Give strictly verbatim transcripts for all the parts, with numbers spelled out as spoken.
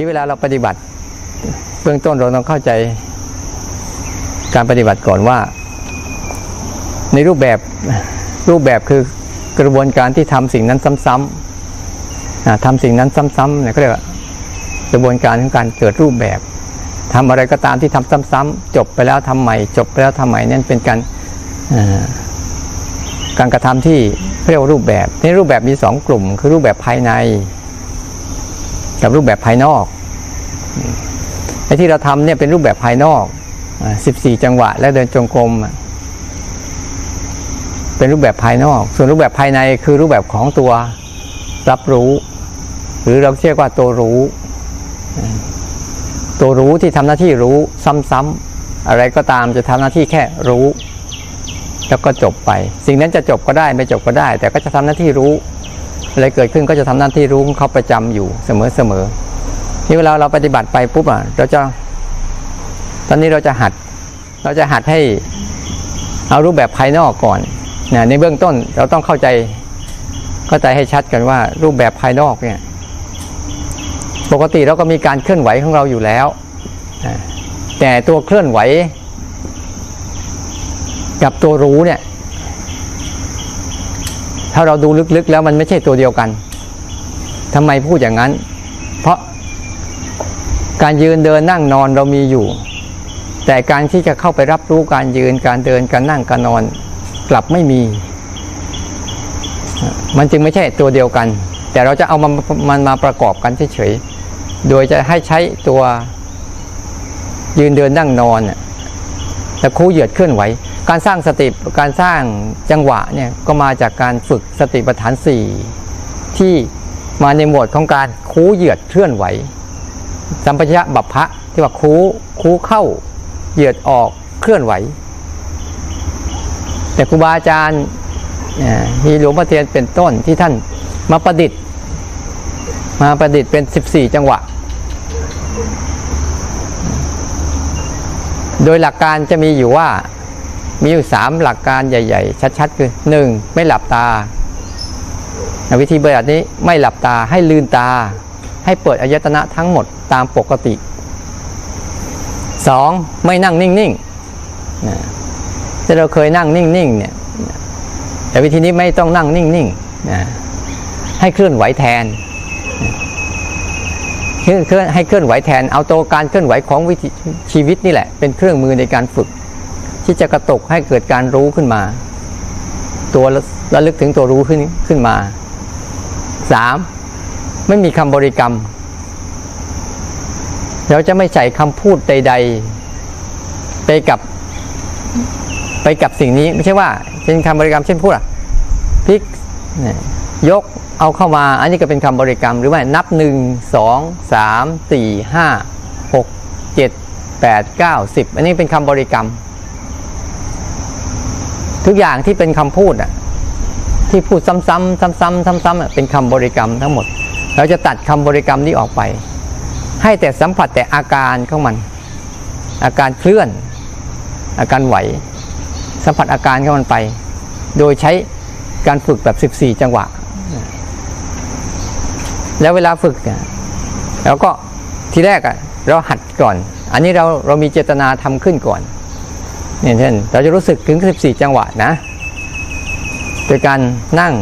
ที่เวลาเราปฏิบัติเบื้องต้นเราต้องเข้าใจการปฏิบัติก่อนว่าในรูปแบบรูปแบบคือกระบวนการที่ทำสิ่งนั้นซ้ำๆทำสิ่งนั้นซ้ำๆเนี่ยก็เรียกว่ากระบวนการของการเกิดรูปแบบทำอะไรก็ตามที่ทำซ้ำๆจบไปแล้วทำใหม่จบไปแล้วทำใหม่นั่นเป็นการการกระทำที่เรียกว่ารูปแบบในรูปแบบมีสองกลุ่มคือรูปแบบภายในกับรูปแบบภายนอกไอ้ที่เราทำเนี่ยเป็นรูปแบบภายนอกสิบสี่จังหวะและเดินจงกรมเป็นรูปแบบภายนอกส่วนรูปแบบภายในคือรูปแบบของตัวรับรู้หรือเราเรียกว่าตัวรู้ตัวรู้ที่ทำหน้าที่รู้ซ้ำๆอะไรก็ตามจะทำหน้าที่แค่รู้แล้วก็จบไปสิ่งนั้นจะจบก็ได้ไม่จบก็ได้แต่ก็จะทำหน้าที่รู้อะไรเกิดขึ้นก็จะทำหน้าที่รู้เขาประจำอยู่เสมอๆที่เวลาเราปฏิบัติไปปุ๊บอ่ะเราจะตอนนี้เราจะหัดเราจะหัดให้เอารูปแบบภายนอกก่อนนะในเบื้องต้นเราต้องเข้าใจเข้าใจให้ชัดกันว่ารูปแบบภายนอกเนี่ยปกติเราก็มีการเคลื่อนไหวของเราอยู่แล้วแต่ตัวเคลื่อนไหวกับตัวรู้เนี่ยถ้าเราดูลึกๆแล้วมันไม่ใช่ตัวเดียวกันทำไมพูดอย่างนั้นเพราะการยืนเดินนั่งนอนเรามีอยู่แต่การที่จะเข้าไปรับรู้การยืนการเดินการนั่งการนอนกลับไม่มีมันจึงไม่ใช่ตัวเดียวกันแต่เราจะเอามันมันมาประกอบกันเฉยๆโดยจะให้ใช้ตัวยืนเดินนั่งนอนและคู่เหยียดเคลื่อนไหวการสร้างสติการสร้างจังหวะเนี่ยก็มาจากการฝึกสติปัฏฐานสี่ที่มาในหมวดของการคู่เหยียดเคลื่อนไหวสัมปชัญญะบัพพะที่ว่าคู่คู่เข้าเหยียดออกเคลื่อนไหวแต่ครูบาอาจารย์ที่หลวงพ่อเทียนเป็นต้นที่ท่านมาประดิษฐ์มาประดิษฐ์เป็นสิบสี่จังหวะโดยหลักการจะมีอยู่ว่ามีอยู่สามหลักการใหญ่ๆชัดๆคือหนึ่งไม่หลับตาวิธีปฏิบัตินี้ไม่หลับตาให้ลืมตาให้เปิดอายตนะทั้งหมดตามปกติสองไม่นั่งนิ่งๆที่เราเคยนั่งนิ่งๆเนี่ยแต่วิธีนี้ไม่ต้องนั่งนิ่งๆให้เคลื่อนไหวแทนให้เคลื่อนไหวแทนเอาตัวการเคลื่อนไหวของวิถีชีวิตนี่แหละเป็นเครื่องมือในการฝึกที่จะกระตุกให้เกิดการรู้ขึ้นมาตัวระลึกถึงตัวรู้ขึ้นขึ้นมาสามไม่มีคำบริกรรมเราจะไม่ใส่คำพูดใดๆไปกับไปกับสิ่งนี้ไม่ใช่ว่าเป็นคำบริกรรมเช่นพูดอ่ะพลิกยกเอาเข้ามาอันนี้ก็เป็นคำบริกรรมหรือไม่นับหนึ่งสองสามสี่ห้าหกเจ็ดแปดเก้าสิบอันนี้เป็นคำบริกรรมทุกอย่างที่เป็นคำพูดอ่ะที่พูดซ้ำๆซ้ำๆซ้ำๆเป็นคำบริกรรมทั้งหมดเราจะตัดคำบริกรรมนี้ออกไปให้แต่สัมผัสแต่อาการของมันอาการเคลื่อนอาการไหวสัมผัสอาการของมันไปโดยใช้การฝึกแบบสิบสี่จังหวะแล้วเวลาฝึกเนี่ยเราก็ทีแรกอ่ะเราหัดก่อนอันนี้เราเรามีเจตนาทำขึ้นก่อนเนี่ยเช่นเราจะรู้สึกถึงสิบสี่จังหวะนะโดยการนั่ง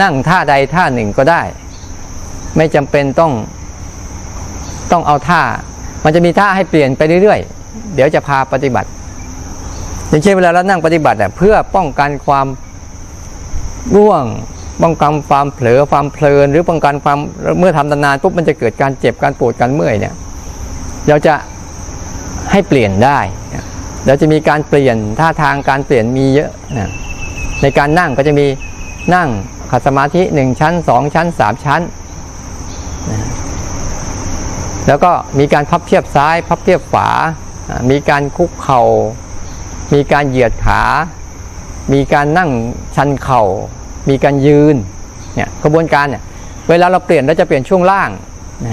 นั่งท่าใดท่าหนึ่งก็ได้ไม่จำเป็นต้องต้องเอาท่ามันจะมีท่าให้เปลี่ยนไปเรื่อยๆเดี๋ยวจะพาปฏิบัติอย่างเช่นเวลาเรานั่งปฏิบัติเพื่อป้องกันความง่วงป้องกันความเผลอความเพลินหรือป้องกันความเมื่อทำนานๆปุ๊บมันจะเกิดการเจ็บการปวดการเมื่อยเนี่ยเราจะให้เปลี่ยนได้เราจะมีการเปลี่ยนท่าทางการเปลี่ยนมีเยอะนะในการนั่งก็จะมีนั่งขัดสมาธิหนึ่งชั้นสองชั้นสามชั้นแล้วก็มีการพับเทียบซ้ายพับเทียบขวามีการคุกเข่ามีการเหยียดขามีการนั่งชันเข่ามีการยืนเนี่ยกระบวนการเนี่ยเวลาเราเปลี่ยนเราจะเปลี่ยนช่วงล่าง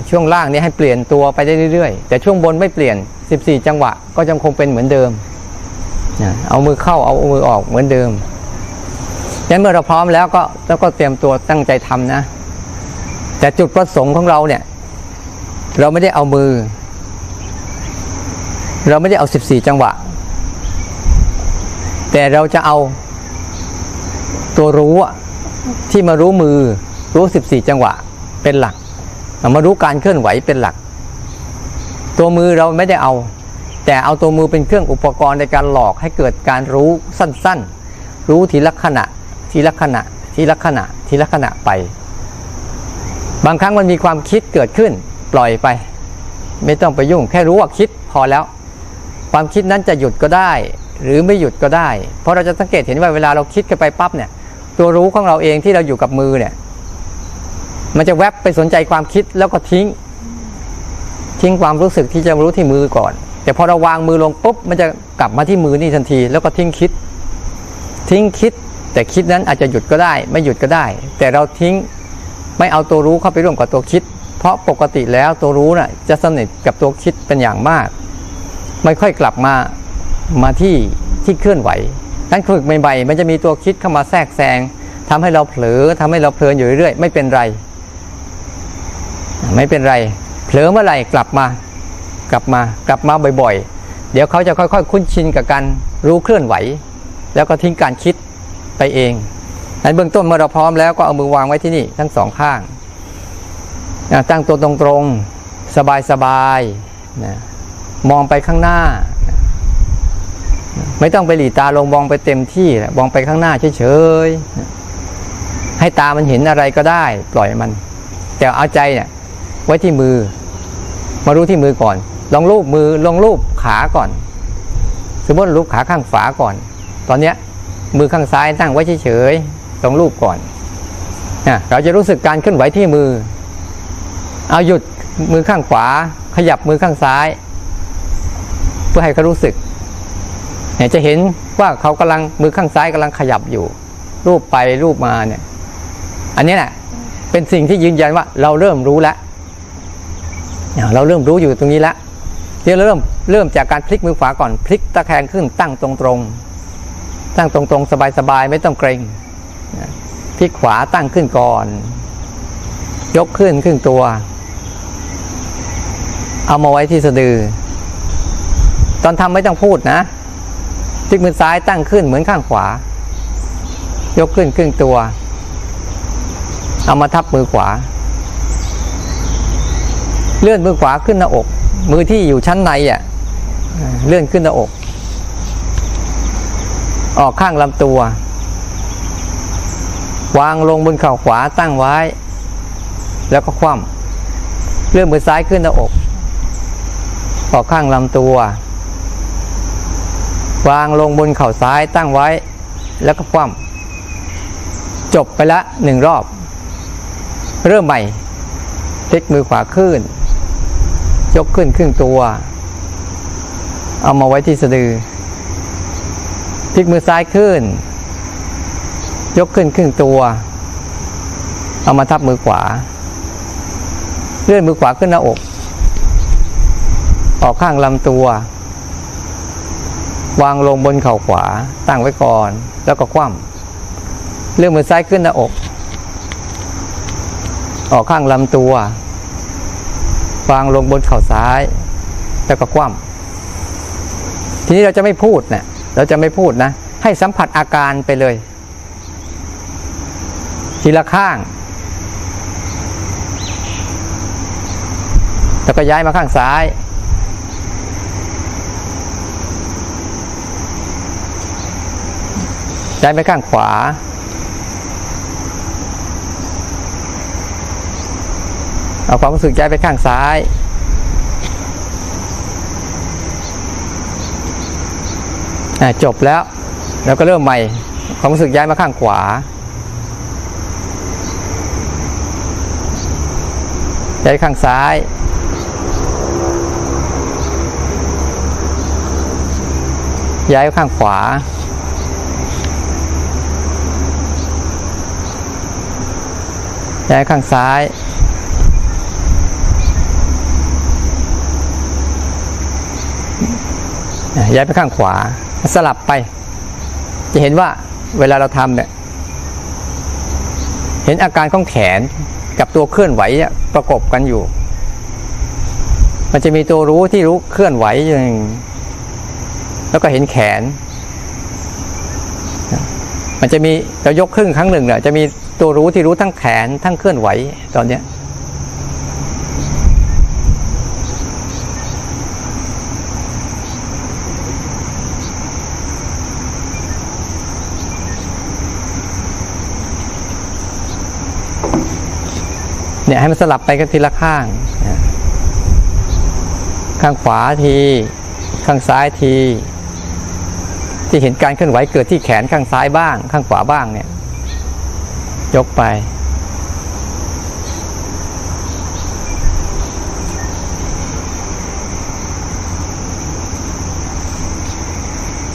ช่วงล่างนี้ให้เปลี่ยนตัวไปได้เรื่อยๆแต่ช่วงบนไม่เปลี่ยนสิบสี่จังหวะก็ยังคงเป็นเหมือนเดิมเอามือเข้าเอามือออกเหมือนเดิมงั้นเมื่อเราพร้อมแล้วก็แล้วก็เตรียมตัวตั้งใจทำนะแต่จุดประสงค์ของเราเนี่ย เราไม่ได้เอามือเราไม่ได้เอาสิบสี่จังหวะแต่เราจะเอาตัวรู้ที่มารู้มือรู้สิบสี่จังหวะเป็นหลักมารู้การเคลื่อนไหวเป็นหลักตัวมือเราไม่ได้เอาแต่เอาตัวมือเป็นเครื่องอุปกรณ์ในการหลอกให้เกิดการรู้สั้นๆรู้ทีละขณะทีละขณะทีละขณะทีละขณะไปบางครั้งมันมีความคิดเกิดขึ้นปล่อยไปไม่ต้องไปยุ่งแค่รู้ว่าคิดพอแล้วความคิดนั้นจะหยุดก็ได้หรือไม่หยุดก็ได้เพราะเราจะสังเกตเห็นว่าเวลาเราคิดกันไปปั๊บเนี่ยตัวรู้ของเราเองที่เราอยู่กับมือเนี่ยมันจะแวบไปสนใจความคิดแล้วก็ทิ้งทิ้งความรู้สึกที่จะรู้ที่มือก่อนแต่พอเราวางมือลงปุ๊บมันจะกลับมาที่มือนี่ทันทีแล้วก็ทิ้งคิดทิ้งคิดแต่คิดนั้นอาจจะหยุดก็ได้ไม่หยุดก็ได้แต่เราทิ้งไม่เอาตัวรู้เข้าไปร่วมกับตัวคิดเพราะปกติแล้วตัวรู้น่ะจะสนิทกับตัวคิดเป็นอย่างมากไม่ค่อยกลับมามาที่ที่เคลื่อนไหวนั้นฝึกใหม่ๆมันจะมีตัวคิดเข้ามาแทรกแซงทำให้เราเผลอทำให้เราเพลินอยู่เรื่อยๆไม่เป็นไรไม่เป็นไรเผลอเมื่อไหร่กลับมากลับมากลับมาบ่อยๆเดี๋ยวเขาจะค่อยๆคุ้นชินกับการรู้เคลื่อนไหวแล้วก็ทิ้งการคิดไปเองนั้นเบื้องต้นเมื่อเราพร้อมแล้วก็เอามือวางไว้ที่นี่ทั้งสองข้างตั้งตัวตรงๆสบายๆนะมองไปข้างหน้าไม่ต้องไปหลีตาลงมองไปเต็มที่มองไปข้างหน้าเฉยๆให้ตามันเห็นอะไรก็ได้ปล่อยมันแต่เอาใจเนี่ยไว้ที่มือมารู้ที่มือก่อนลองรูปมือลองรูปขาก่อนสมมติรูปขาข้างฝาก่อนตอนเนี้ยมือข้างซ้ายตั้งไว้เฉยๆลองรูปก่อนนะเราจะรู้สึกการเคลื่อนไหวที่มือเอาหยุดมือข้างขวาขยับมือข้างซ้ายเพื่อให้เขารู้สึกเนี่ยจะเห็นว่าเขากำลังมือข้างซ้ายกำลังขยับอยู่รูปไปรูปมาเนี่ยอันนี้แหละเป็นสิ่งที่ยืนยันว่าเราเริ่มรู้แล้วเราเริ่มรู้อยู่ตรงนี้แล้วเดี๋ยวเราเริ่มเริ่มจากการพลิกมือขวาก่อนพลิกตะแคงขึ้นตั้งตรงๆตั้งตรงๆสบายๆไม่ต้องเกรงพลิกขวาตั้งขึ้นก่อนยกขึ้นครึ่งตัวเอามาไว้ที่สะดือตอนทำไม่ต้องพูดนะพลิกมือซ้ายตั้งขึ้นเหมือนข้างขวายกขึ้นครึ่งตัวเอามาทับมือขวาเลื่อนมือขวาขึ้นหน้าอกมือที่อยู่ชั้นในอ่ะเลื่อนขึ้นหน้าอกออกข้างลำตัววางลงบนเข่าขวาตั้งไว้แล้วก็คว่ำเลื่อนมือซ้ายขึ้นหน้าอกออกข้างลำตัววางลงบนเข่าซ้ายตั้งไว้แล้วก็คว่ำจบไปละหนึ่งรอบเริ่มใหม่พลิกมือขวาขึ้นยกขึ้นครึ่งตัวเอามาไว้ที่สะดือพลิกมือซ้ายขึ้นยกขึ้นครึ่งตัวเอามาทับมือขวาเลื่อนมือขวาขึ้นหน้าอกออกข้างลำตัววางลงบนเข่าขวาตั้งไว้ก่อนแล้วก็คว่ำเลื่อนมือซ้ายขึ้นหน้าอกออกข้างลำตัววางลงบนเข่าซ้ายแล้วก็คว่ำทีนี้เราจะไม่พูดนะเราจะไม่พูดนะให้สัมผัสอาการไปเลยทีละข้างแล้วก็ย้ายมาข้างซ้ายย้ายไปข้างขวาเอาความรู้สึกย้ายไปข้างซ้ายจบแล้วแล้วก็เริ่มใหม่ความรู้สึกย้ายมาข้างขวาย้ายข้างซ้ายย้ายข้างขวาย้ายข้างซ้ายย้ายไปข้างขวาสลับไปจะเห็นว่าเวลาเราทำเนี่ยเห็นอาการของแขนกับตัวเคลื่อนไหวประกบกันอยู่ มันจะมีตัวรู้ที่รู้เคลื่อนไหวอย่างแล้วก็เห็นแขนมันจะมีเรายกครึ่งครั้งหนึ่งเนี่ยจะมีตัวรู้ที่รู้ทั้งแขนทั้งเคลื่อนไหวตอนเนี้ยเนี่ยให้มันสลับไปกันทีละข้างข้างขวาทีข้างซ้ายทีที่เห็นการเคลื่อนไหวเกิดที่แขนข้างซ้ายบ้างข้างขวาบ้างเนี่ยยกไป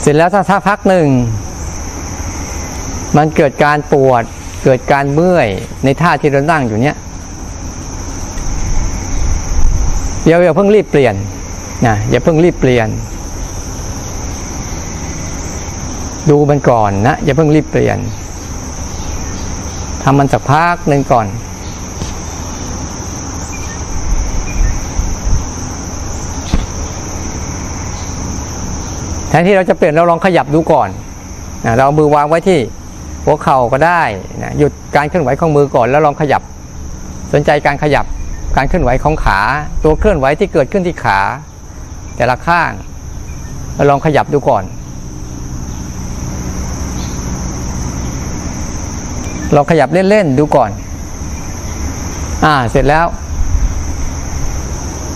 เสร็จแล้วถ้าสักพักหนึ่งมันเกิดการปวดเกิดการเมื่อยในท่าที่เรานั่งอยู่เนี้ยอย่าอย่าเพิ่งรีบเปลี่ยนนะอย่าเพิ่งรีบเปลี่ยนดูมันก่อนนะอย่าเพิ่งรีบเปลี่ยนทำมันสักพักหนึ่งก่อนแทนที่เราจะเปลี่ยนเราลองขยับดูก่อนนะเราเอามือวางไว้ที่หัวเข่าก็ได้นะหยุดการเคลื่อนไหวของมือก่อนแล้วลองขยับสนใจการขยับการเคลื่อนไหวของขาตัวเคลื่อนไหวที่เกิดขึ้นที่ขาแต่ละข้างเราลองขยับดูก่อนลองขยับเล่นๆดูก่อนอ่าเสร็จแล้ว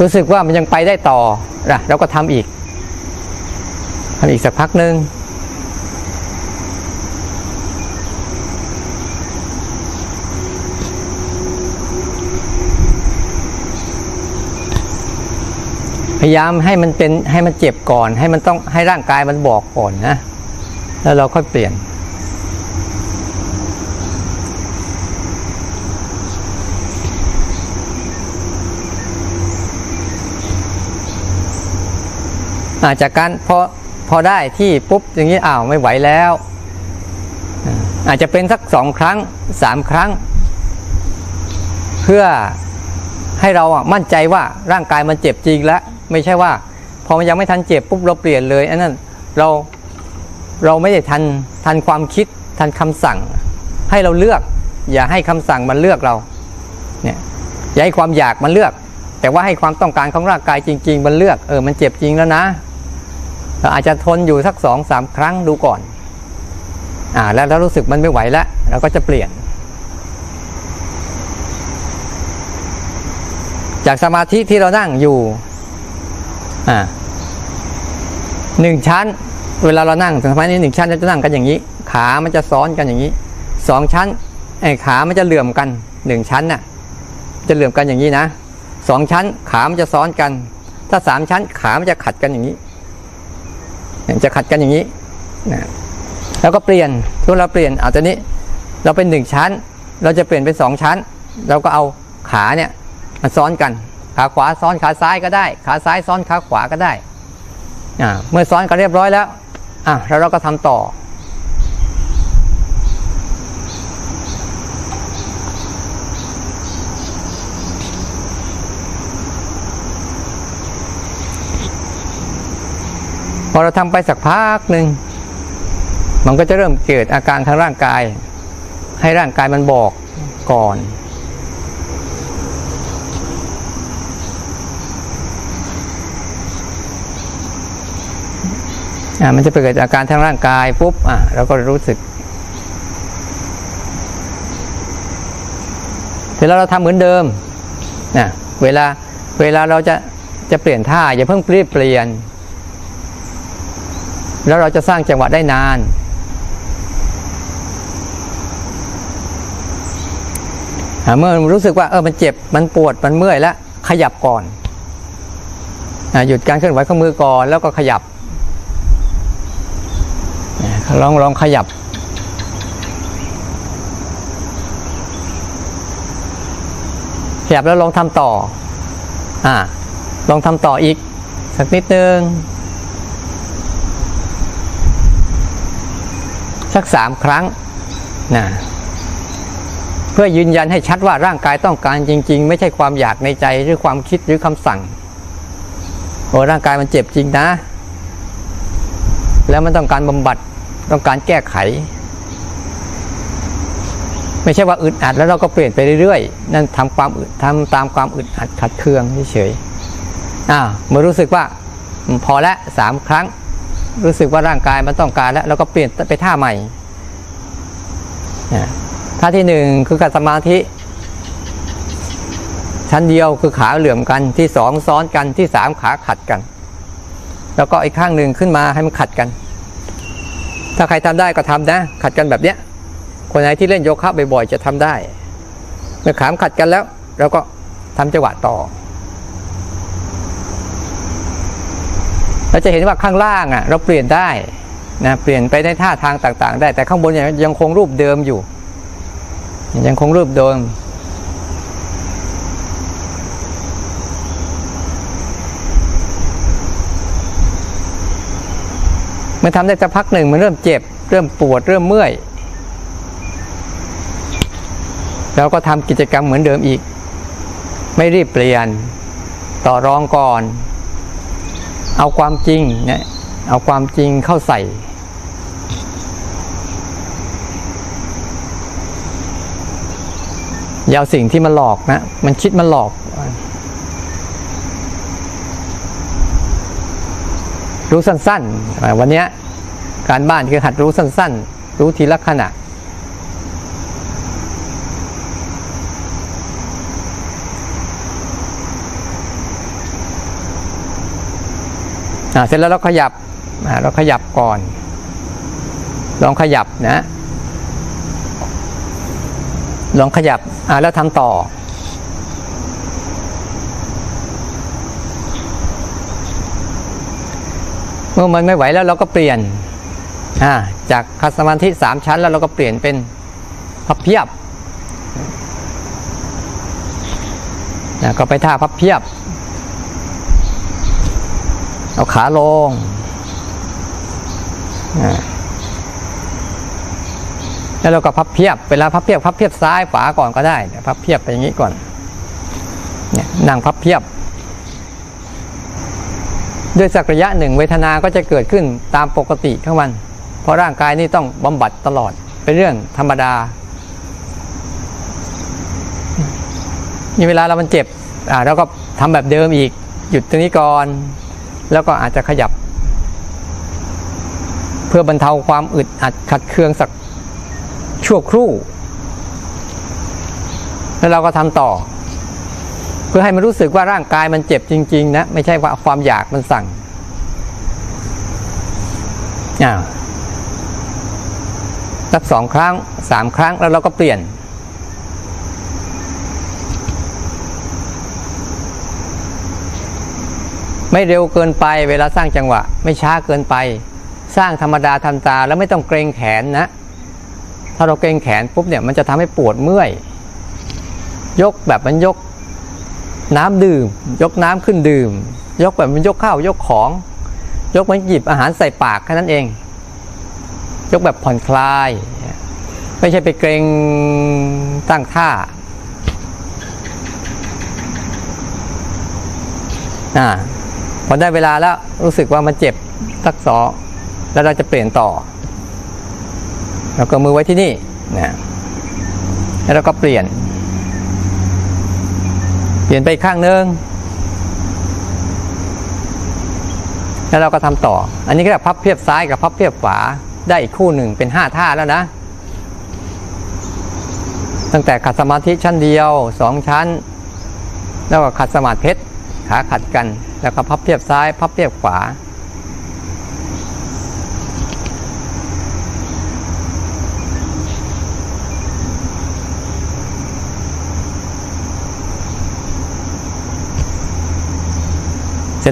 รู้สึกว่ามันยังไปได้ต่อนะเราก็ทำอีกทำอีกสักพักหนึ่งพยายามให้มันเป็นให้มันเจ็บก่อนให้มันต้องให้ร่างกายมันบอกก่อนนะแล้วเราค่อยเปลี่ยนอาจจะการพอพอได้ที่ปุ๊บอย่างนี้อ้าวไม่ไหวแล้วอาจจะเป็นสักสองครั้งสามครั้งเพื่อให้เรามั่นใจว่าร่างกายมันเจ็บจริงแล้วไม่ใช่ว่าพอมันยังไม่ทันเจ็บปุ๊บเราเปลี่ยนเลยอันนั้นเราเราไม่ได้ทันทันความคิดทันคำสั่งให้เราเลือกอย่าให้คำสั่งมันเลือกเราเนี่ยอย่าให้ความอยากมันเลือกแต่ว่าให้ความต้องการของร่างกายจริงๆมันเลือกเออมันเจ็บจริงแล้วนะเราอาจจะทนอยู่สัก สองถึงสาม ครั้งดูก่อนอ่าแล้วถ้ารู้สึกมันไม่ไหวแล้วเราก็จะเปลี่ยนจากสมาธิที่เรานั่งอยู่อ่าหนึ่งชั้นเวลาเรานั่งสมัยนี้หนึ่งชั้นเราจะนั่งกันอย่างนี้ขามันจะซ้อนกันอย่างนี้สองชั้นไอ้ขามันจะเหลื่อมกันหนึ่งชั้นน่ะจะเหลื่อมกันอย่างนี้นะสองชั้นขามันจะซ้อนกันถ้าสามชั้นขามันจะขัดกันอย่างนี้จะขัดกันอย่างนี้นะแล้วก็เปลี่ยนทุกเราเปลี่ยนเอาตอนนี้เราเป็นหนึ่งชั้นเราจะเปลี่ยนเป็นสองชั้นเราก็เอาขาเนี่ยมันซ้อนกันขาขวาซ้อนขาซ้ายก็ได้ขาซ้ายซ้อนขาขวาก็ได้อ่าเมื่อซ้อนกันเรียบร้อยแล้วอ่ะแล้วเราก็ทำต่อพอเราทำไปสักพักหนึ่งมันก็จะเริ่มเกิดอาการทางร่างกายให้ร่างกายมันบอกก่อนอ่ามันจะเกิดอาการทางร่างกายปุ๊บอ่ะเราก็รู้สึกเสร็จแล้วเราทำเหมือนเดิมนะเวลาเวลาเราจะจะเปลี่ยนท่าอย่าเพิ่งรีบเปลี่ยนแล้วเราจะสร้างจังหวะได้นานเมื่อรู้สึกว่าเออมันเจ็บมันปวดมันเมื่อยแล้วขยับก่อนหยุดการเคลื่อนไหวข้อมือก่อนแล้วก็ขยับลองลองขยับขยับแล้วลองทำต่ออ่าลองทำต่ออีกสักนิดนึงสักสามครั้งนะเพื่อยืนยันให้ชัดว่าร่างกายต้องการจริงๆไม่ใช่ความอยากในใจหรือความคิดหรือคำสั่ง โอ้ร่างกายมันเจ็บจริงนะแล้วมันต้องการบำบัดต้องการแก้ไขไม่ใช่ว่าอึดอัดแล้วเราก็เปลี่ยนไปเรื่อยๆนั่นทำความอึดทำตามความอึดอัดขัดเคืองเฉยๆอ้าวเมื่อรู้สึกว่าพอแล้วสามครั้งรู้สึกว่าร่างกายมันต้องการแล้วเราก็เปลี่ยนไปท่าใหม่ท่าที่หนึ่งคือการสมาธิชั้นเดียวคือขาเหลื่อมกันที่สองซ้อนกันที่สามขาขัดกันแล้วก็อีกข้างหนึ่งขึ้นมาให้มันขัดกันถ้าใครทำได้ก็ทำนะขัดกันแบบเนี้ยคนไหนที่เล่นโยคะบ่อยๆจะทำได้เมื่อขามขัดกันแล้วเราก็ทำจังหวะต่อเราจะเห็นว่าข้างล่างอ่ะเราเปลี่ยนได้นะเปลี่ยนไปในท่าทางต่างๆได้แต่ข้างบนยังคงรูปเดิมอยู่ยังคงรูปเดิมมันทำได้สักพักหนึ่งมันเริ่มเจ็บเริ่มปวดเริ่มเมื่อยแล้วก็ทำกิจกรรมเหมือนเดิมอีกไม่รีบเปลี่ยนต่อรองก่อนเอาความจริงนะเอาความจริงเข้าใส่อย่าเอาสิ่งที่มันหลอกนะมันคิดมันหลอกรู้สั้นๆวันนี้การบ้านคือหัดรู้สั้นๆรู้ทีละขณะเสร็จแล้วเราขยับเราขยับก่อนลองขยับนะลองขยับแล้วทำต่อเมื่อมันไม่ไหวแล้วเราก็เปลี่ยนจากคัสมาธิสามชั้นแล้วเราก็เปลี่ยนเป็นพับเพียบก็ไปท่าพับเพียบเอาขาลงแล้วเราก็พับเพียบเวลาพับเพียบพับเพียบซ้ายขวาก่อนก็ได้พับเพียบไปอย่างนี้ก่อนเนี่ยนั่งพับเพียบด้วยสักระยะหนึ่งเวทนาก็จะเกิดขึ้นตามปกติของมันเพราะร่างกายนี่ต้องบำบัดตลอดเป็นเรื่องธรรมดามีเวลาเรามันเจ็บอ่าเราก็ทำแบบเดิมอีกหยุดตรงนี้ก่อนแล้วก็อาจจะขยับเพื่อบรรเทาความอึดอัดขัดเคืองสักชั่วครู่แล้วเราก็ทำต่อเพื่อให้มันรู้สึกว่าร่างกายมันเจ็บจริงๆนะไม่ใช่ว่าความอยากมันสั่งอ้าวสักสองครั้งสามครั้งแล้วเราก็เปลี่ยนไม่เร็วเกินไปเวลาสร้างจังหวะไม่ช้าเกินไปสร้างธรรมดาทันตาแล้วไม่ต้องเกรงแขนนะถ้าเราเกรงแขนปุ๊บเนี่ยมันจะทำให้ปวดเมื่อยยกแบบมันยกน้ำดื่มยกน้ำขึ้นดื่มยกแบบมันยกข้าวยกของยกมันหยิบอาหารใส่ปากแค่นั้นเองยกแบบผ่อนคลายไม่ใช่ไปเกรงตั้งท่าอ่าพอได้เวลาแล้วรู้สึกว่ามันเจ็บสักสองแล้วเราจะเปลี่ยนต่อแล้วก็มือไว้ที่นี่นะแล้วเราก็เปลี่ยนเปลี่ยนไปข้างนึงแล้วเราก็ทำต่ออันนี้ก็พับเพียบซ้ายกับพับเพียบขวาได้อีกคู่หนึ่งเป็นห้าท่าแล้วนะตั้งแต่ขัดสมาธิชั้นเดียวสองชั้นแล้วก็ขัดสมาธิเพชรขาขัดกันแล้วก็พับเพียบซ้ายพับเพียบขวาเสร็จแ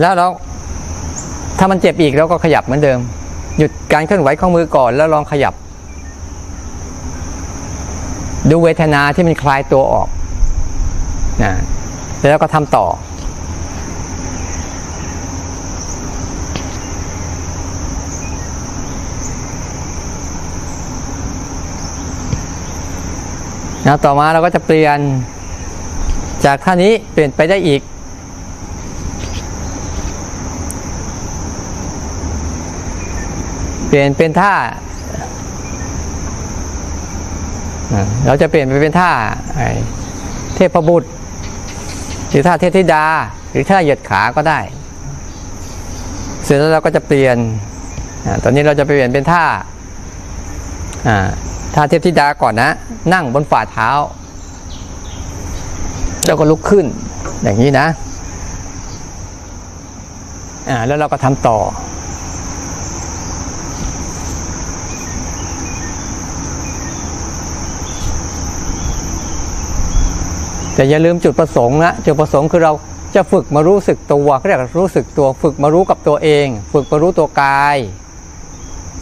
ล้วเราถ้ามันเจ็บอีกเราก็ขยับเหมือนเดิมหยุดการเคลื่อนไหวของมือก่อนแล้วลองขยับดูเวทนาที่มันคลายตัวออกนะเสร็จแล้วก็ทำต่อนะต่อมาเราก็จะเปลี่ยนจากท่านี้เปลี่ยนไปได้อีก เปลี่ยนเป็นท่าเราจะเปลี่ยนไปเป็นท่าเทพบุตรหรือท่าเทพธิดาหรือท่าเหยียดขาก็ได้เสร็จแล้วเราก็จะเปลี่ยนตอนนี้เราจะเปลี่ยนเป็นท่าท่าเทพธิดาก่อนนะนั่งบนฝ่าเท้าแล้วก็ลุกขึ้นอย่างนี้นะแล้วเราก็ทำต่อแต่อย่าลืมจุดประสงค์นะจุดประสงค์คือเราจะฝึกมารู้สึกตัวเรียกรู้สึกตัวฝึกมารู้กับตัวเองฝึกมารู้ตัวกาย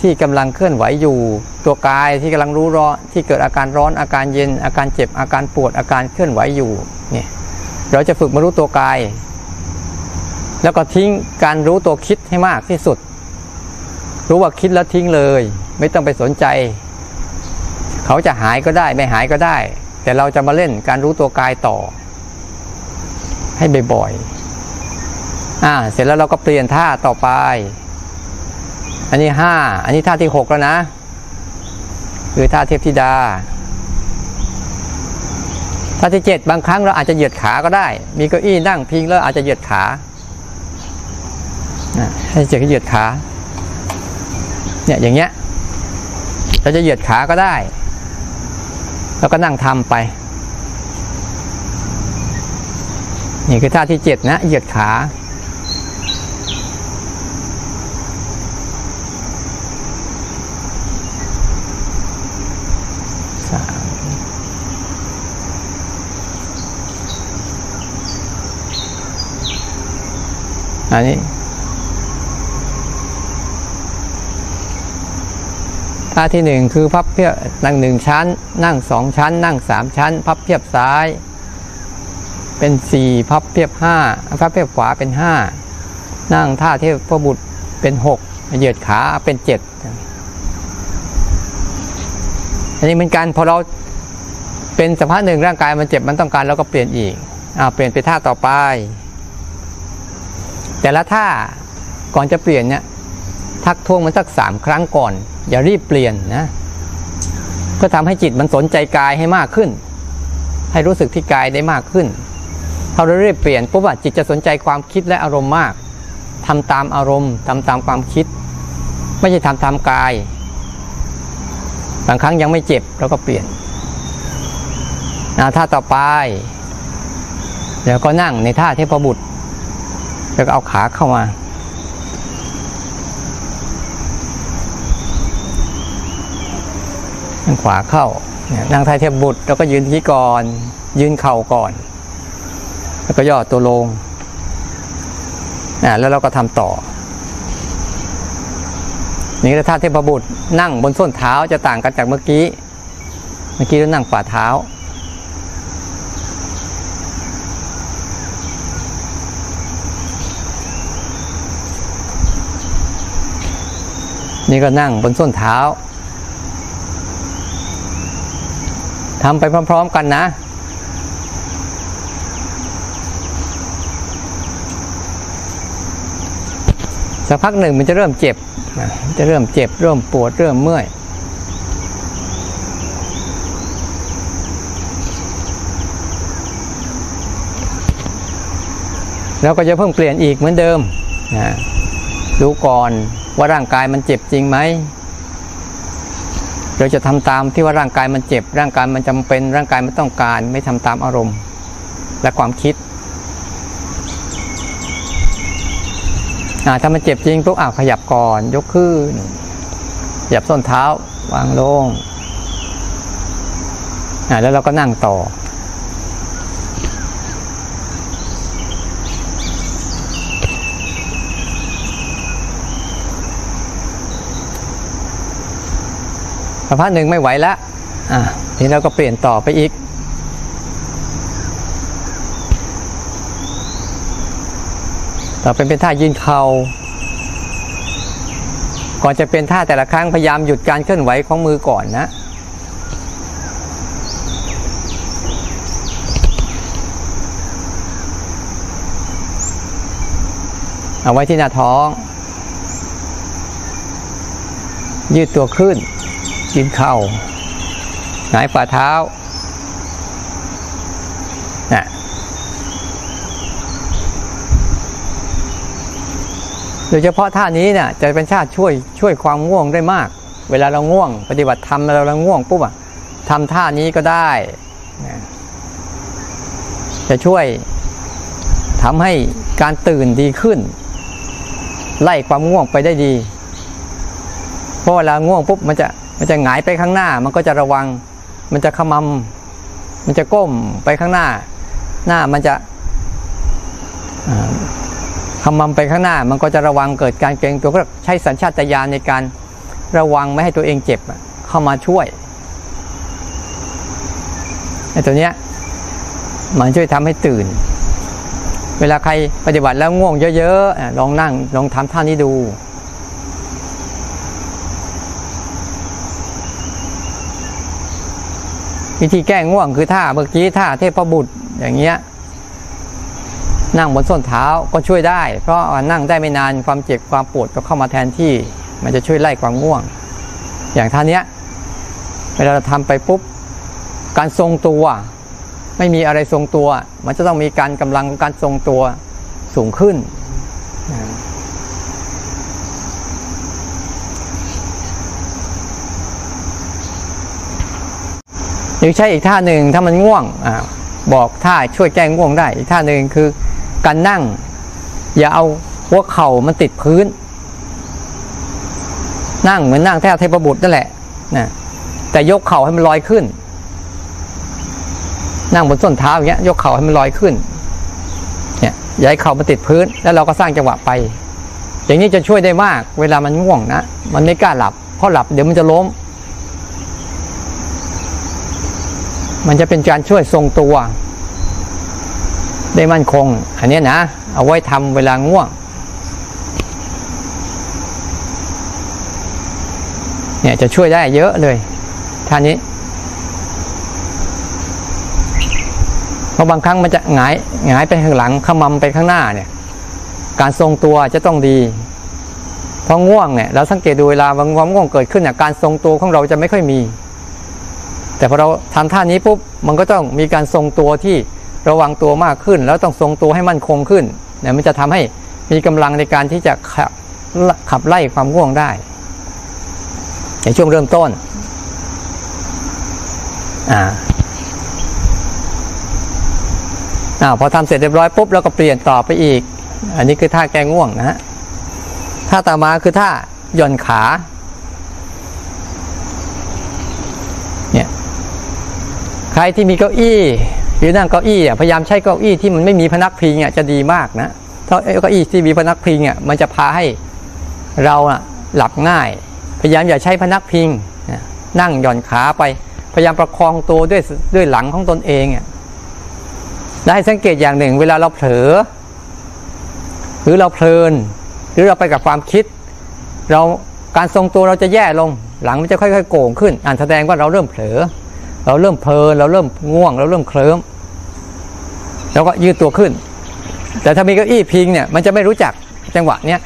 ที่กำลังเคลื่อนไหวอยู่ตัวกายที่กำลังรู้ร้อนที่เกิดอาการร้อนอาการเย็นอาการเจ็บอาการปวดอาการเคลื่อนไหวอยู่เนี่ยเราจะฝึกมารู้ตัวกายแล้วก็ทิ้งการรู้ตัวคิดให้มากที่สุดรู้ว่าคิดแล้วทิ้งเลยไม่ต้องไปสนใจเขาจะหายก็ได้ไม่หายก็ได้แต่เราจะมาเล่นการรู้ตัวกายต่อให้บ่อยๆอ่าเสร็จแล้วเราก็เปลี่ยนท่าต่อไปอันนี้ห้าอันนี้ท่าที่หกแล้วนะคือท่าเทพธิดาท่าที่เจ็ดบางครั้งเราอาจจะเหยียดขาก็ได้มีเก้าอี้นั่งพิงแล้วอาจจะเหยียดขาให้เจ็ดเหยียดขาเนี่ยอย่างเงี้ยเราจะเหยียดขาก็ได้แล้วก็นั่งทำไปนี่คือท่าที่เจ็ดนะเหยียดขาอันนี้ท่าที่หนึ่งคือพับเพียบนั่งหนึ่งชั้นนั่งสองชั้นนั่งสามชั้นพับเพียบซ้ายเป็นสี่พับเพียบห้าพับเพียบขวาเป็นห้านั่งท่าเทพบุตรเป็นหกเหยียดขาเป็นเจ็ดอันนี้เหมือนกันพอเราเป็นสภาพหนึ่งร่างกายมันเจ็บมันต้องการแล้วก็เปลี่ยนอีกอ่าเปลี่ยนไปท่าต่อไปแต่ละท่าก่อนจะเปลี่ยนเนี่ยทักท้วงมันสักสามครั้งก่อนอย่ารีบเปลี่ยนนะก็ทำให้จิตมันสนใจกายให้มากขึ้นให้รู้สึกที่กายได้มากขึ้นถ้าเรารีบเปลี่ยนปุ๊บจิตจะสนใจความคิดและอารมณ์มากทำตามอารมณ์ทำตามความคิดไม่ใช่ทำตามกายบางครั้งยังไม่เจ็บแล้วก็เปลี่ยนท่าต่อไปเดี๋ยวก็นั่งในท่าเทพบุตรแล้วก็เอาขาเข้ามานั่งขวาเข้านั่งท่าเทพบุตรแล้วก็ยืนที่ก่อนยืนเข่าก่อนแล้วก็ย่อตัวลงนะแล้วเราก็ทำต่อนี่คือท่าเทพบุตรนั่งบนส้นเท้าจะต่างกันจากเมื่อกี้เมื่อกี้เรานั่งฝ่าเท้านี่ก็นั่งบนส้นเท้าทำไปพร้อมๆกันนะสักพักหนึ่งมันจะเริ่มเจ็บจะเริ่มเจ็บเริ่มปวดเริ่มเมื่อยแล้วก็จะเพิ่มเปลี่ยนอีกเหมือนเดิมนะดูก่อนว่าร่างกายมันเจ็บจริงไหมเราจะทำตามที่ว่าร่างกายมันเจ็บร่างกายมันจำเป็นร่างกายมันต้องการไม่ทำตามอารมณ์และความคิดถ้ามันเจ็บจริงปุ๊บอ่ะขยับก่อนยกขึ้นขยับส้นเท้าวางลงแล้วเราก็นั่งต่อสักพักหนึ่งไม่ไหวแล้วอ่ะทีนี้เราก็เปลี่ยนต่อไปอีกต่อเป็นเป็นท่ายืนเข่าก่อนจะเป็นท่าแต่ละครั้งพยายามหยุดการเคลื่อนไหวของมือก่อนนะเอาไว้ที่หน้าท้อง ยืดตัวขึ้นยืนเข่าหงายฝ่าเท้านะโดยเฉพาะท่านี้เนี่ยจะเป็นชาติช่วยช่วยความง่วงได้มากเวลาเราง่วงปฏิบัติธรรมเราเราง่วงปุ๊บอะทำท่านี้ก็ได้นะจะช่วยทำให้การตื่นดีขึ้นไล่ความง่วงไปได้ดีเพราะเวลาง่วงปุ๊บมันจะมันจะหงายไปข้างหน้ามันก็จะระวังมันจะขมำมันจะก้มไปข้างหน้าหน้ามันจะขมำไปข้างหน้ามันก็จะระวังเกิดการเกรงตัวก็ใช้สัญชาตญาณในการระวังไม่ให้ตัวเองเจ็บเข้ามาช่วยไอ้ตัวเนี้ยมันช่วยทำให้ตื่นเวลาใครปฏิบัติแล้วง่วงเยอะๆลองนั่งลองทำท่านี้ดูวิธีแก้ง่วงคือท่าเมื่อกี้ท่าเทพบุตรอย่างเงี้ยนั่งบนส้นเท้าก็ช่วยได้เพราะนั่งได้ไม่นานความเจ็บความปวดก็เข้ามาแทนที่มันจะช่วยไล่ความง่วงอย่างท่าเนี้ยเวลาเราทำไปปุ๊บการทรงตัวไม่มีอะไรทรงตัวมันจะต้องมีการกำลังการทรงตัวสูงขึ้นหรือใช้อีกท่าหนึ่งถ้ามันง่วงอ่าบอกท่าช่วยแก้ง่วงได้อีกท่าหนึ่งคือการนั่งอย่าเอาหัวเข่ามันติดพื้นนั่งเหมือนนั่งแทบเทพบุตรนั่นแหละนะแต่ยกเข่าให้มันลอยขึ้นนั่งบนส้นเท้าอย่างเงี้ยยกเข่าให้มันลอยขึ้นเนี่ยย้ายเข่ามาติดพื้นแล้วเราก็สร้างจังหวะไปอย่างนี้จะช่วยได้มากเวลามันง่วงนะมันไม่กล้าหลับเพราะหลับเดี๋ยวมันจะล้มมันจะเป็นการช่วยทรงตัวได้มั่นคงอันนี้นะเอาไว้ทำเวลาง่วงเนี่ยจะช่วยได้เยอะเลยท่านี้เพราะบางครั้งมันจะหงายหงายไปข้างหลังขมำไปข้างหน้าเนี่ยการทรงตัวจะต้องดีเพราะง่วงเนี่ยเราสังเกตดูเวลาความง่วงเกิดขึ้นเนี่ยการทรงตัวของเราจะไม่ค่อยมีแต่พอเราทำท่านี้ปุ๊บมันก็ต้องมีการทรงตัวที่ระวังตัวมากขึ้นแล้วต้องทรงตัวให้มั่นคงขึ้นเนี่ยมันจะทำให้มีกำลังในการที่จะขับขับไล่ความง่วงได้ในช่วงเริ่มต้นอ่าอ่าพอทำเสร็จเรียบร้อยปุ๊บแล้วก็เปลี่ยนต่อไปอีกอันนี้คือท่าแก้ง่วงนะฮะท่าต่อมาคือท่าย่อนขาเนี่ยใครที่มีเก้าอี้หรือนั่งเก้าอี้อ่ะพยายามใช้เก้าอี้ที่มันไม่มีพนักพิงอ่ะจะดีมากนะถ้าเก้าอี้ที่มีพนักพิงอ่ะมันจะพาให้เราอ่ะหลับง่ายพยายามอย่าใช้พนักพิงนั่งหย่อนขาไปพยายามประคองตัวด้วยด้วยหลังของตนเองอ่ะได้สังเกตอย่างหนึ่งเวลาเราเผลอหรือเราเพลินหรือเราไปกับความคิดเราการทรงตัวเราจะแย่ลงหลังมันจะค่อยๆโก่งขึ้นอันแสดงว่าเราเริ่มเผลอเราเริ่มเพลินเราเริ่มง่วงเราเริ่มเคลิ้มแล้วก็ยืดตัวขึ้นแต่ถ้ามีเก้าอี้พิงเนี่ยมันจะไม่รู้จักจังหวะเนี้ย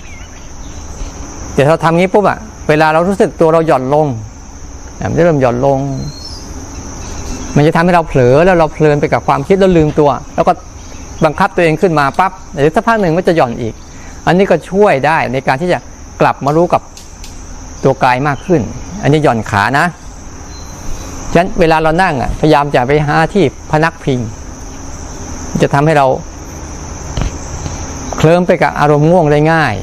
เดี๋ยวเราทำงี้ปุ๊บอะเวลาเรารู้สึกตัวเราหย่อนลงมันจะเริ่มหย่อนลงมันจะทำให้เราเผลอแล้วเราเพลินไปกับความคิดแล้วลืมตัวแล้วก็บังคับตัวเองขึ้นมาปั๊บเดี๋ยวสักพักหนึ่งมันจะหย่อนอีกอันนี้ก็ช่วยได้ในการที่จะกลับมารู้กับตัวกายมากขึ้นอันนี้หย่อนขานะฉะนั้นเวลาเรานั่งอ่ะพยายามจะไปหาที่พนักพิงจะทำให้เราเคลิ้มไปกับอารมณ์ง่วงได้ง่าย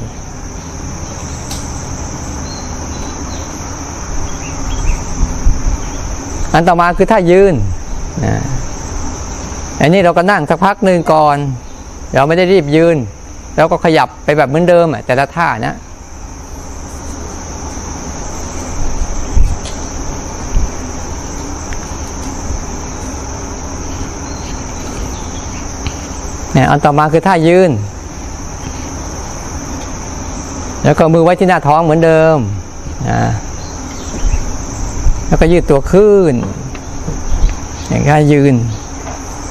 อันต่อมาคือท่ายืนอันนี้เราก็นั่งสักพักหนึ่งก่อนเราไม่ได้รีบยืนแล้วก็ขยับไปแบบเหมือนเดิมแต่ละท่านะเนี่ยอันต่อมาคือท่ายืนแล้วก็มือไว้ที่หน้าท้องเหมือนเดิมอ่าแล้วก็ยืดตัวขึ้นอย่างนี้ยืน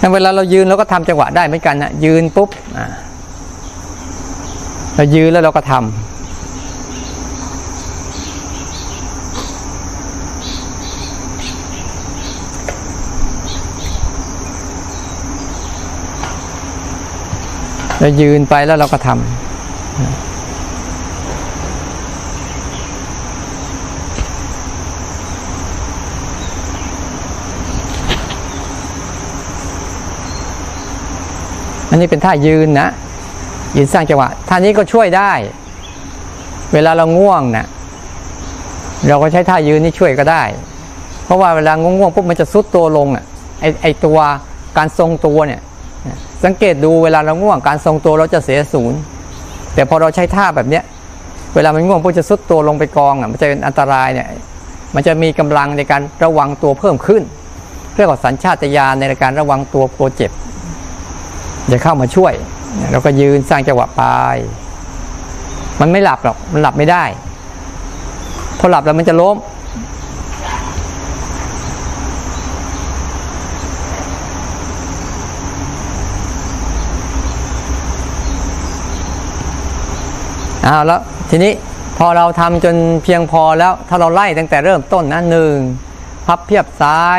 ถ้าเวลาเรายืนเราก็ทำจังหวะได้เหมือนกันนะยืนปุ๊บเรายืนแล้วเราก็ท เรายืนไปแล้วเราก็ทำอันนี้เป็นท่ายืนนะยืนสร้างจังหวะท่านี้ก็ช่วยได้เวลาเราง่วงนะเราก็ใช้ท่ายืนนี่ช่วยก็ได้เพราะว่าเวลาง่วงๆปุ๊บมันจะซุดตัวลงอ่ะไอไอตัวการทรงตัวเนี่ยสังเกตดูเวลาเราง่วงการทรงตัวเราจะเสียศูนย์แต่พอเราใช้ท่าแบบเนี้ยเวลามันง่วงปุ๊บจะซุดตัวลงไปกองอ่ะมันจะเป็นอันตรายเนี่ยมันจะมีกำลังในการระวังตัวเพิ่มขึ้นเรื่องของสัญชาตญาณในการระวังตัวกลัวเจ็บจะเข้ามาช่วยเราก็ยืนสร้างจังหวะไปมันไม่หลับหรอกมันหลับไม่ได้พอหลับแล้วมันจะล้มเอาแล้วทีนี้พอเราทำจนเพียงพอแล้วถ้าเราไล่ตั้งแต่เริ่มต้นนะหนึ่งพับเพียบซ้าย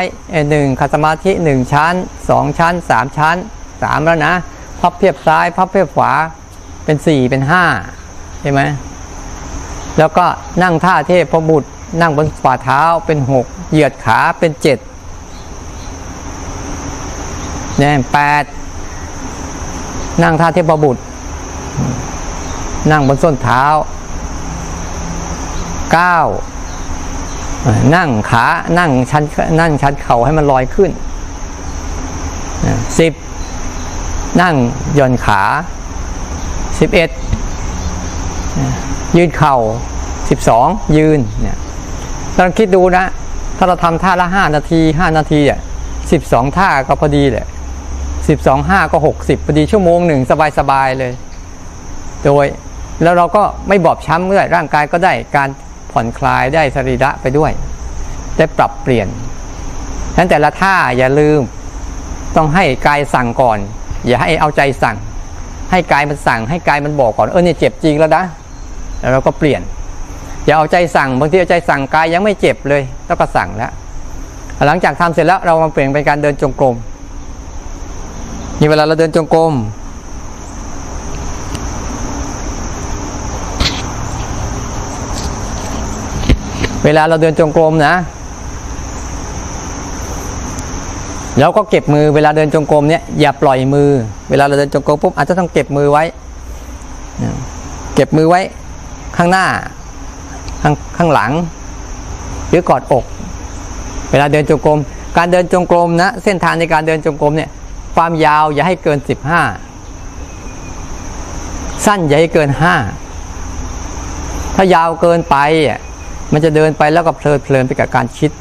หนึ่งขัดสมาธิหนึ่งชั้นสองชั้นสามชั้นสามแล้วนะพับเพียบซ้ายพับเพียบขวาเป็นสี่เป็นห้าใช่ไหมแล้วก็นั่งท่าเทพบุตรนั่งบนฝ่าเท้าเป็นหกเหยียดขาเป็นเจ็ดเนี่ยแปดนั่งท่าเทพบุตรนั่งบนส้นเท้าเก้านั่งขานั่งชันนั่งชันเข่าให้มันลอยขึ้นสิบนั่งย่อนขาสิบเอ็ดยืนเข่าสิบสองยืนเนี่ยลองคิดดูนะถ้าเราทำท่าละห้านาทีห้านาทีอ่ะสิบสองท่าก็พอดีแหละสิบสองห้าก็หกสิบพอดีชั่วโมงหนึ่งสบายๆเลยโดยแล้วเราก็ไม่บอบช้ำด้วยร่างกายก็ได้การผ่อนคลายได้สรีระไปด้วยได้ปรับเปลี่ยนนั้นแต่ละท่าอย่าลืมต้องให้กายสั่งก่อนอย่าให้เอาใจสั่งให้กายมันสั่งให้กายมันบอกก่อนเออเนี่ยเจ็บจริงแล้วนะแล้วเราก็เปลี่ยนอย่าเอาใจสั่งบางทีเอาใจสั่งกายยังไม่เจ็บเลยแล้วก็สั่งแล้วหลังจากทำเสร็จแล้วเรามาเปลี่ยนเป็นการเดินจงกรมนี่เวลาเราเดินจงกรมเวลาเราเดินจงกรมนะแล้วก็เก็บมือเวลาเดินจงกรมเนี่ยอย่าปล่อยมือเวลาเราเดินจงกรมปุ๊บอาจจะต้องเก็บมือไว้เก็บมือไว้ข้างหน้าข้างข้างหลังหรือกอดอกเวลาเดินจงกรมการเดินจงกรมนะเส้นทางในการเดินจงกรมเนี่ยความยาวอย่าให้เกินสิบห้าสั้นอย่าให้เกินห้าถ้ายาวเกินไปมันจะเดินไปแล้วก็เพลิดเพลินไปกับการคิด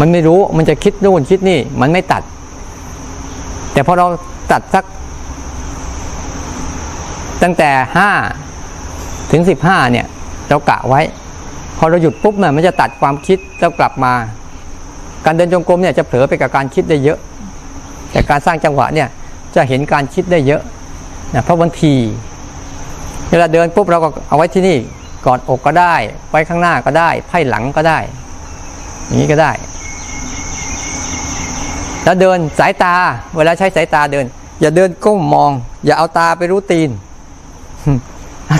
มันไม่รู้มันจะคิดนู่นคิดนี่มันไม่ตัดแต่พอเราตัดสักตั้งแต่ห้าถึงสิบห้าเนี่ยเรากะไว้พอเราหยุดปุ๊บเนี่ยมันจะตัดความคิดแล้วกลับมาการเดินจงกรมเนี่ยจะเผลอไปกับการคิดได้เยอะแต่การสร้างจังหวะเนี่ยจะเห็นการคิดได้เยอะนะเพราะบางทีเวลาเดินปุ๊บเราก็เอาไว้ที่นี่กอดอกก็ได้ไว้ข้างหน้าก็ได้ไพ่หลังก็ได้อย่างนี้ก็ได้แล้วเดินสายตาเวลาใช้สายตาเดินอย่าเดินก้มมองอย่าเอาตาไปรู้ตีนไ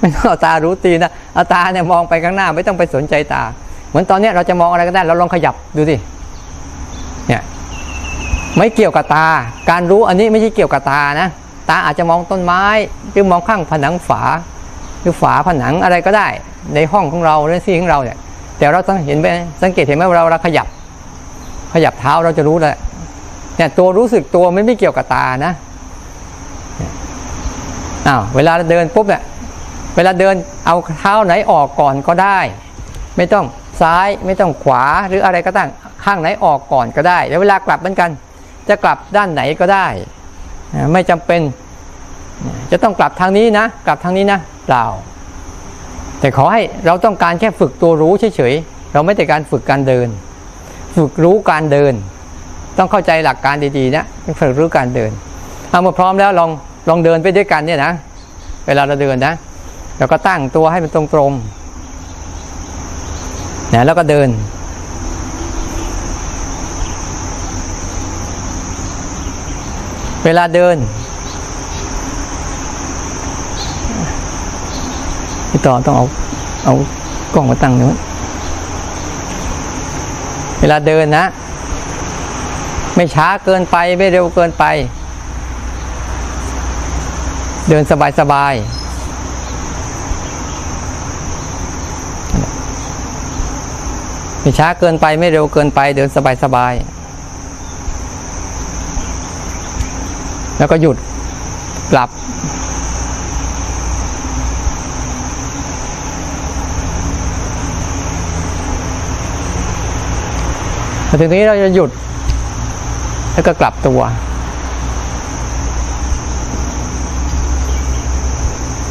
ม่ต้องเอาตารู้ตีนนะเอาตาเนี่ยมองไปข้างหน้าไม่ต้องไปสนใจตาเหมือนตอนนี้เราจะมองอะไรก็ได้เราลองขยับดูสิเนี่ยไม่เกี่ยวกับตาการรู้อันนี้ไม่ใช่เกี่ยวกับตานะตาอาจจะมองต้นไม้หรือมองข้างผนังฝาหรือฝาผนังอะไรก็ได้ในห้องของเราในที่ของเราเนี่ยแต่เราต้องเห็นไปสังเกตเห็นไหมเวลาเราขยับขยับเท้าเราจะรู้เลยเนี่ยตัวรู้สึกตัวไม่ไม่เกี่ยวกับตานะอ้าวเวลาเดินปุ๊บเนี่ยเวลาเดินเอาเท้าไหนออกก่อนก็ได้ไม่ต้องซ้ายไม่ต้องขวาหรืออะไรก็ตั้งข้างไหนออกก่อนก็ได้แล้วเวลากลับเหมือนกันจะกลับด้านไหนก็ได้ไม่จำเป็นจะต้องกลับทางนี้นะกลับทางนี้นะเปล่าแต่ขอให้เราต้องการแค่ฝึกตัวรู้เฉยๆเราไม่แต่การฝึกการเดินฝึกรู้การเดินต้องเข้าใจหลักการดีๆนะฝึกรู้การเดินเอามาพร้อมแล้วลองลองเดินไปด้วยกันเนี่ยนะเวลาเราเดินนะเราก็ตั้งตัวให้มันตรงๆนะแล้วก็เดินเวลาเดิน ต่อต้องเอาเอากล้องมาตั้งเนี่ยเวลาเดินนะไม่ช้าเกินไปไม่เร็วเกินไปเดินสบายสบายไม่ช้าเกินไปไม่เร็วเกินไปเดินสบายสบายแล้วก็หยุดกลับมาถึงนี้เราจะหยุดแล้วก็กลับตัว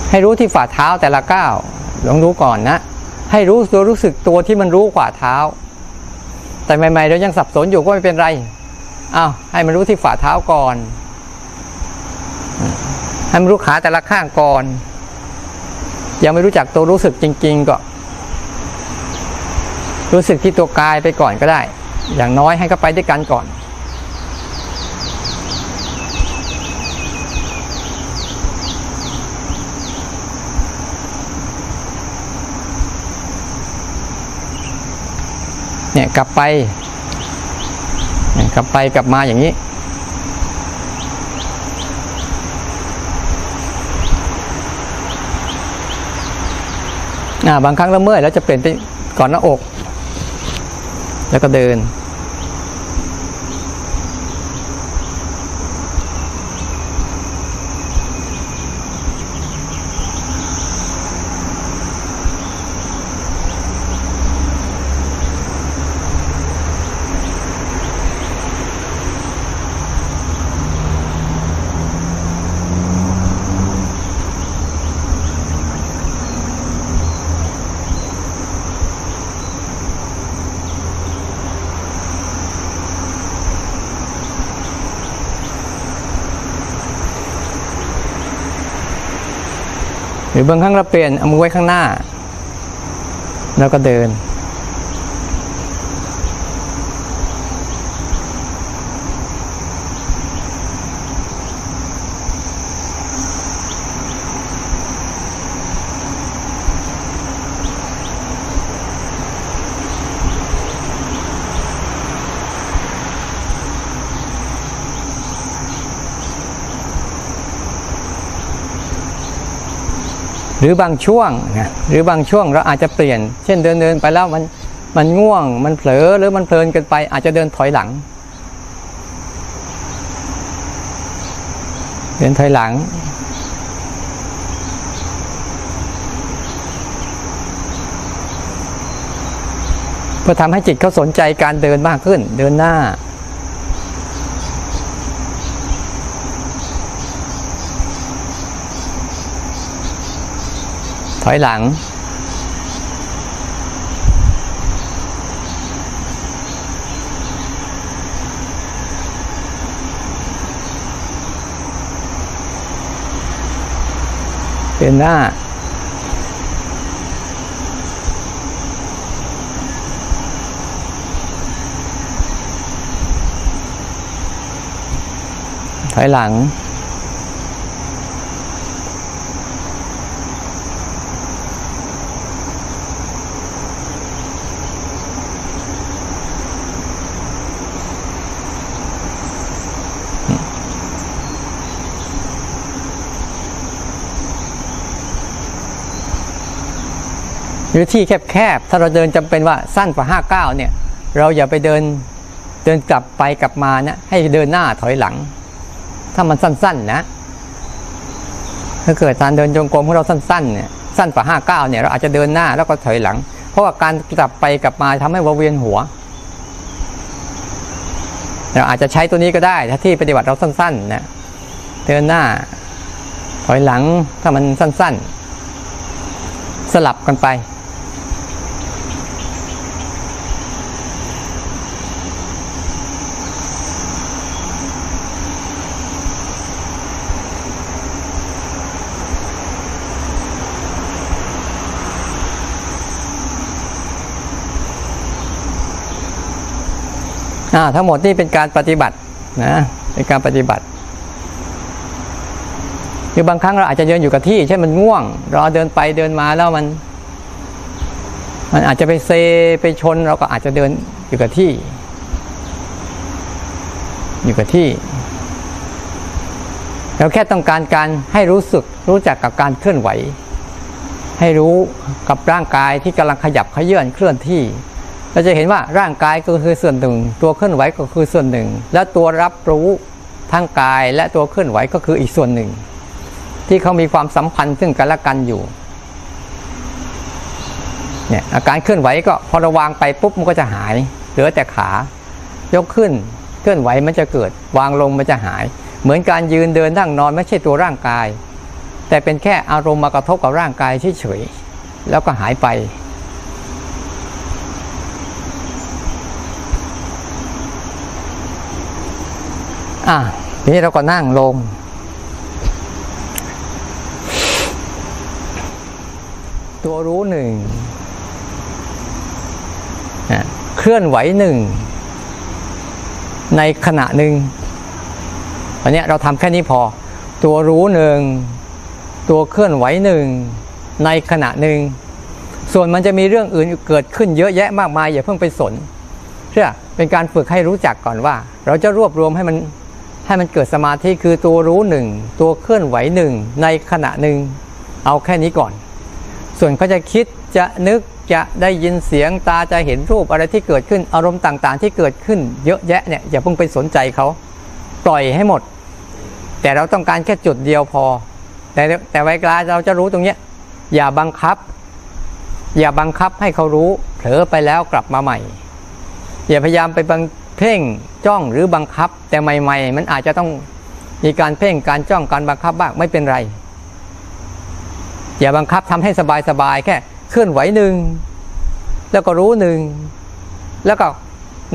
ให้รู้ที่ฝ่าเท้าแต่ละก้าวลองรู้ก่อนนะให้รู้ตัวรู้สึกตัวที่มันรู้ฝ่าเท้าแต่ใหม่ๆเรายังสับสนอยู่ก็ไม่เป็นไรอ้าวให้มันรู้ที่ฝ่าเท้าก่อนให้มันรู้ขาแต่ละข้างก่อนยังไม่รู้จักตัวรู้สึกจริงๆก็รู้สึกที่ตัวกายไปก่อนก็ได้อย่างน้อยให้เขาไปด้วยกันก่อนเนี่ยกลับไปกลับไปกลับมาอย่างนี้อ่าบางครั้งเราเมื่อยแล้วจะเปลี่ยนไปก่อนหน้าอกแล้วก็เดินหรือบางครั้งเราเปลี่ยนเอามือไว้ข้างหน้าแล้วก็เดินหรือบางช่วงนะหรือบางช่วงเราอาจจะเปลี่ยนเช่นเดินเดินไปแล้วมันมันง่วงมันเผลอหรือมันเพลินเกินไปอาจจะเดินถอยหลังเดินถอยหลังเพื่อทำให้จิตเขาสนใจการเดินมากขึ้นเดินหน้าถอยหลังเป็นหน้าถอยหลังหรือที่แคบๆถ้าเราเดินจำเป็นว่าสั้นกว่าห้าเก้าเนี่ยเราอย่าไปเดินเดินกลับไปกลับมานะให้เดินหน้าถอยหลังถ้ามันสั้นๆนะถ้าเกิดการเดินจงกรมของเราสั้นๆเนี่ยสั้นกว่าห้าเก้าเนี่ยเราอาจจะเดินหน้าแล้วก็ถอยหลังเพราะว่าการกลับไปกลับมาทำให้เราเวียนหัวเราอาจจะใช้ตัวนี้ก็ได้ถ้าที่ปฏิบัติเราสั้นๆนะเดินหน้าถอยหลังถ้ามันสั้นๆสลับกันไปทั้งหมดนี่เป็นการปฏิบัตินะเป็นการปฏิบัติ หรือบางครั้งเราอาจจะเดินอยู่กับที่เช่นมันง่วงเราเดินไปเดินมาแล้วมันมันอาจจะไปเซไปชนเราก็อาจจะเดินอยู่กับที่อยู่กับที่เราแค่ต้องการการให้รู้สึกรู้จักกับการเคลื่อนไหวให้รู้กับร่างกายที่กำลังขยับเขยื้อนเคลื่อนที่เราจะเห็นว่าร่างกายก็คือส่วนหนึ่งตัวเคลื่อนไหวก็คือส่วนหนึ่งและตัวรับรู้ทั้งกายและตัวเคลื่อนไหวก็คืออีกส่วนหนึ่งที่เขามีความสัมพันธ์ซึ่งกันและกันอยู่เนี่ยอาการเคลื่อนไหวก็พอระวางไปปุ๊บมันก็จะหายเหลือแต่ขายกขึ้นเคลื่อนไหวมันจะเกิดวางลงมันจะหายเหมือนการยืนเดินนั่งนอนไม่ใช่ตัวร่างกายแต่เป็นแค่อารมณ์มากระทบกับร่างกายเฉยๆแล้วก็หายไปอ่ะทีนี้เราก็นั่งลงตัวรู้หนึ่งเคลื่อนไหวหนึ่งในขณะหนึ่งอันนี้เราทำแค่นี้พอตัวรู้หนึ่งตัวเคลื่อนไหวหนึ่งในขณะหนึ่งส่วนมันจะมีเรื่องอื่นเกิดขึ้นเยอะแยะมากมายอย่าเพิ่งไปสนเชื่อเป็นการฝึกให้รู้จักก่อนว่าเราจะรวบรวมให้มันให้มันเกิดสมาธิคือตัวรู้หนึ่งตัวเคลื่อนไหวหนึ่งในขณะหนึ่งเอาแค่นี้ก่อนส่วนเขาจะคิดจะนึกจะได้ยินเสียงตาจะเห็นรูปอะไรที่เกิดขึ้นอารมณ์ต่างๆที่เกิดขึ้นเยอะแยะเนี่ยอย่าเพิ่งไปสนใจเขาปล่อยให้หมดแต่เราต้องการแค่จุดเดียวพอแต่แต่เวลาเราจะรู้ตรงเนี้ยอย่าบังคับอย่าบังคับให้เขารู้เผลอไปแล้วกลับมาใหม่อย่าพยายามไปเพ่งจ้องหรือบังคับแต่ใหม่ๆมันอาจจะต้องมีการเพ่งการจ้องการบังคับบ้างไม่เป็นไรอย่าบังคับทำให้สบายๆแค่เคลื่อนไหวหนึ่งแล้วก็รู้หนึ่งแล้วก็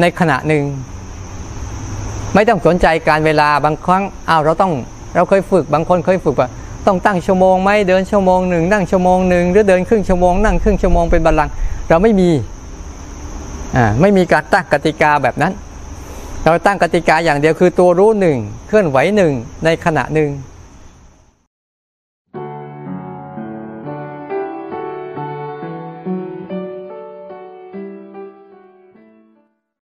ในขณะหนึ่งไม่ต้องสนใจการเวลาบางครั้งอ้าวเราต้องเราเคยฝึกบางคนเคยฝึกว่าต้องตั้งชั่วโมงไหมเดินชั่วโมงหนึ่งนั่งชั่วโมงหนึ่งหรือเดินครึ่งชั่วโมงนั่งครึ่งชั่วโมงเป็นบัลลังก์เราไม่มีอ่าไม่มีการตั้งกติกาแบบนั้นเราตั้งกติกาอย่างเดียวคือตัวรู้หนึ่งเคลื่อนไหวหนึ่งในขณะหนึ่ง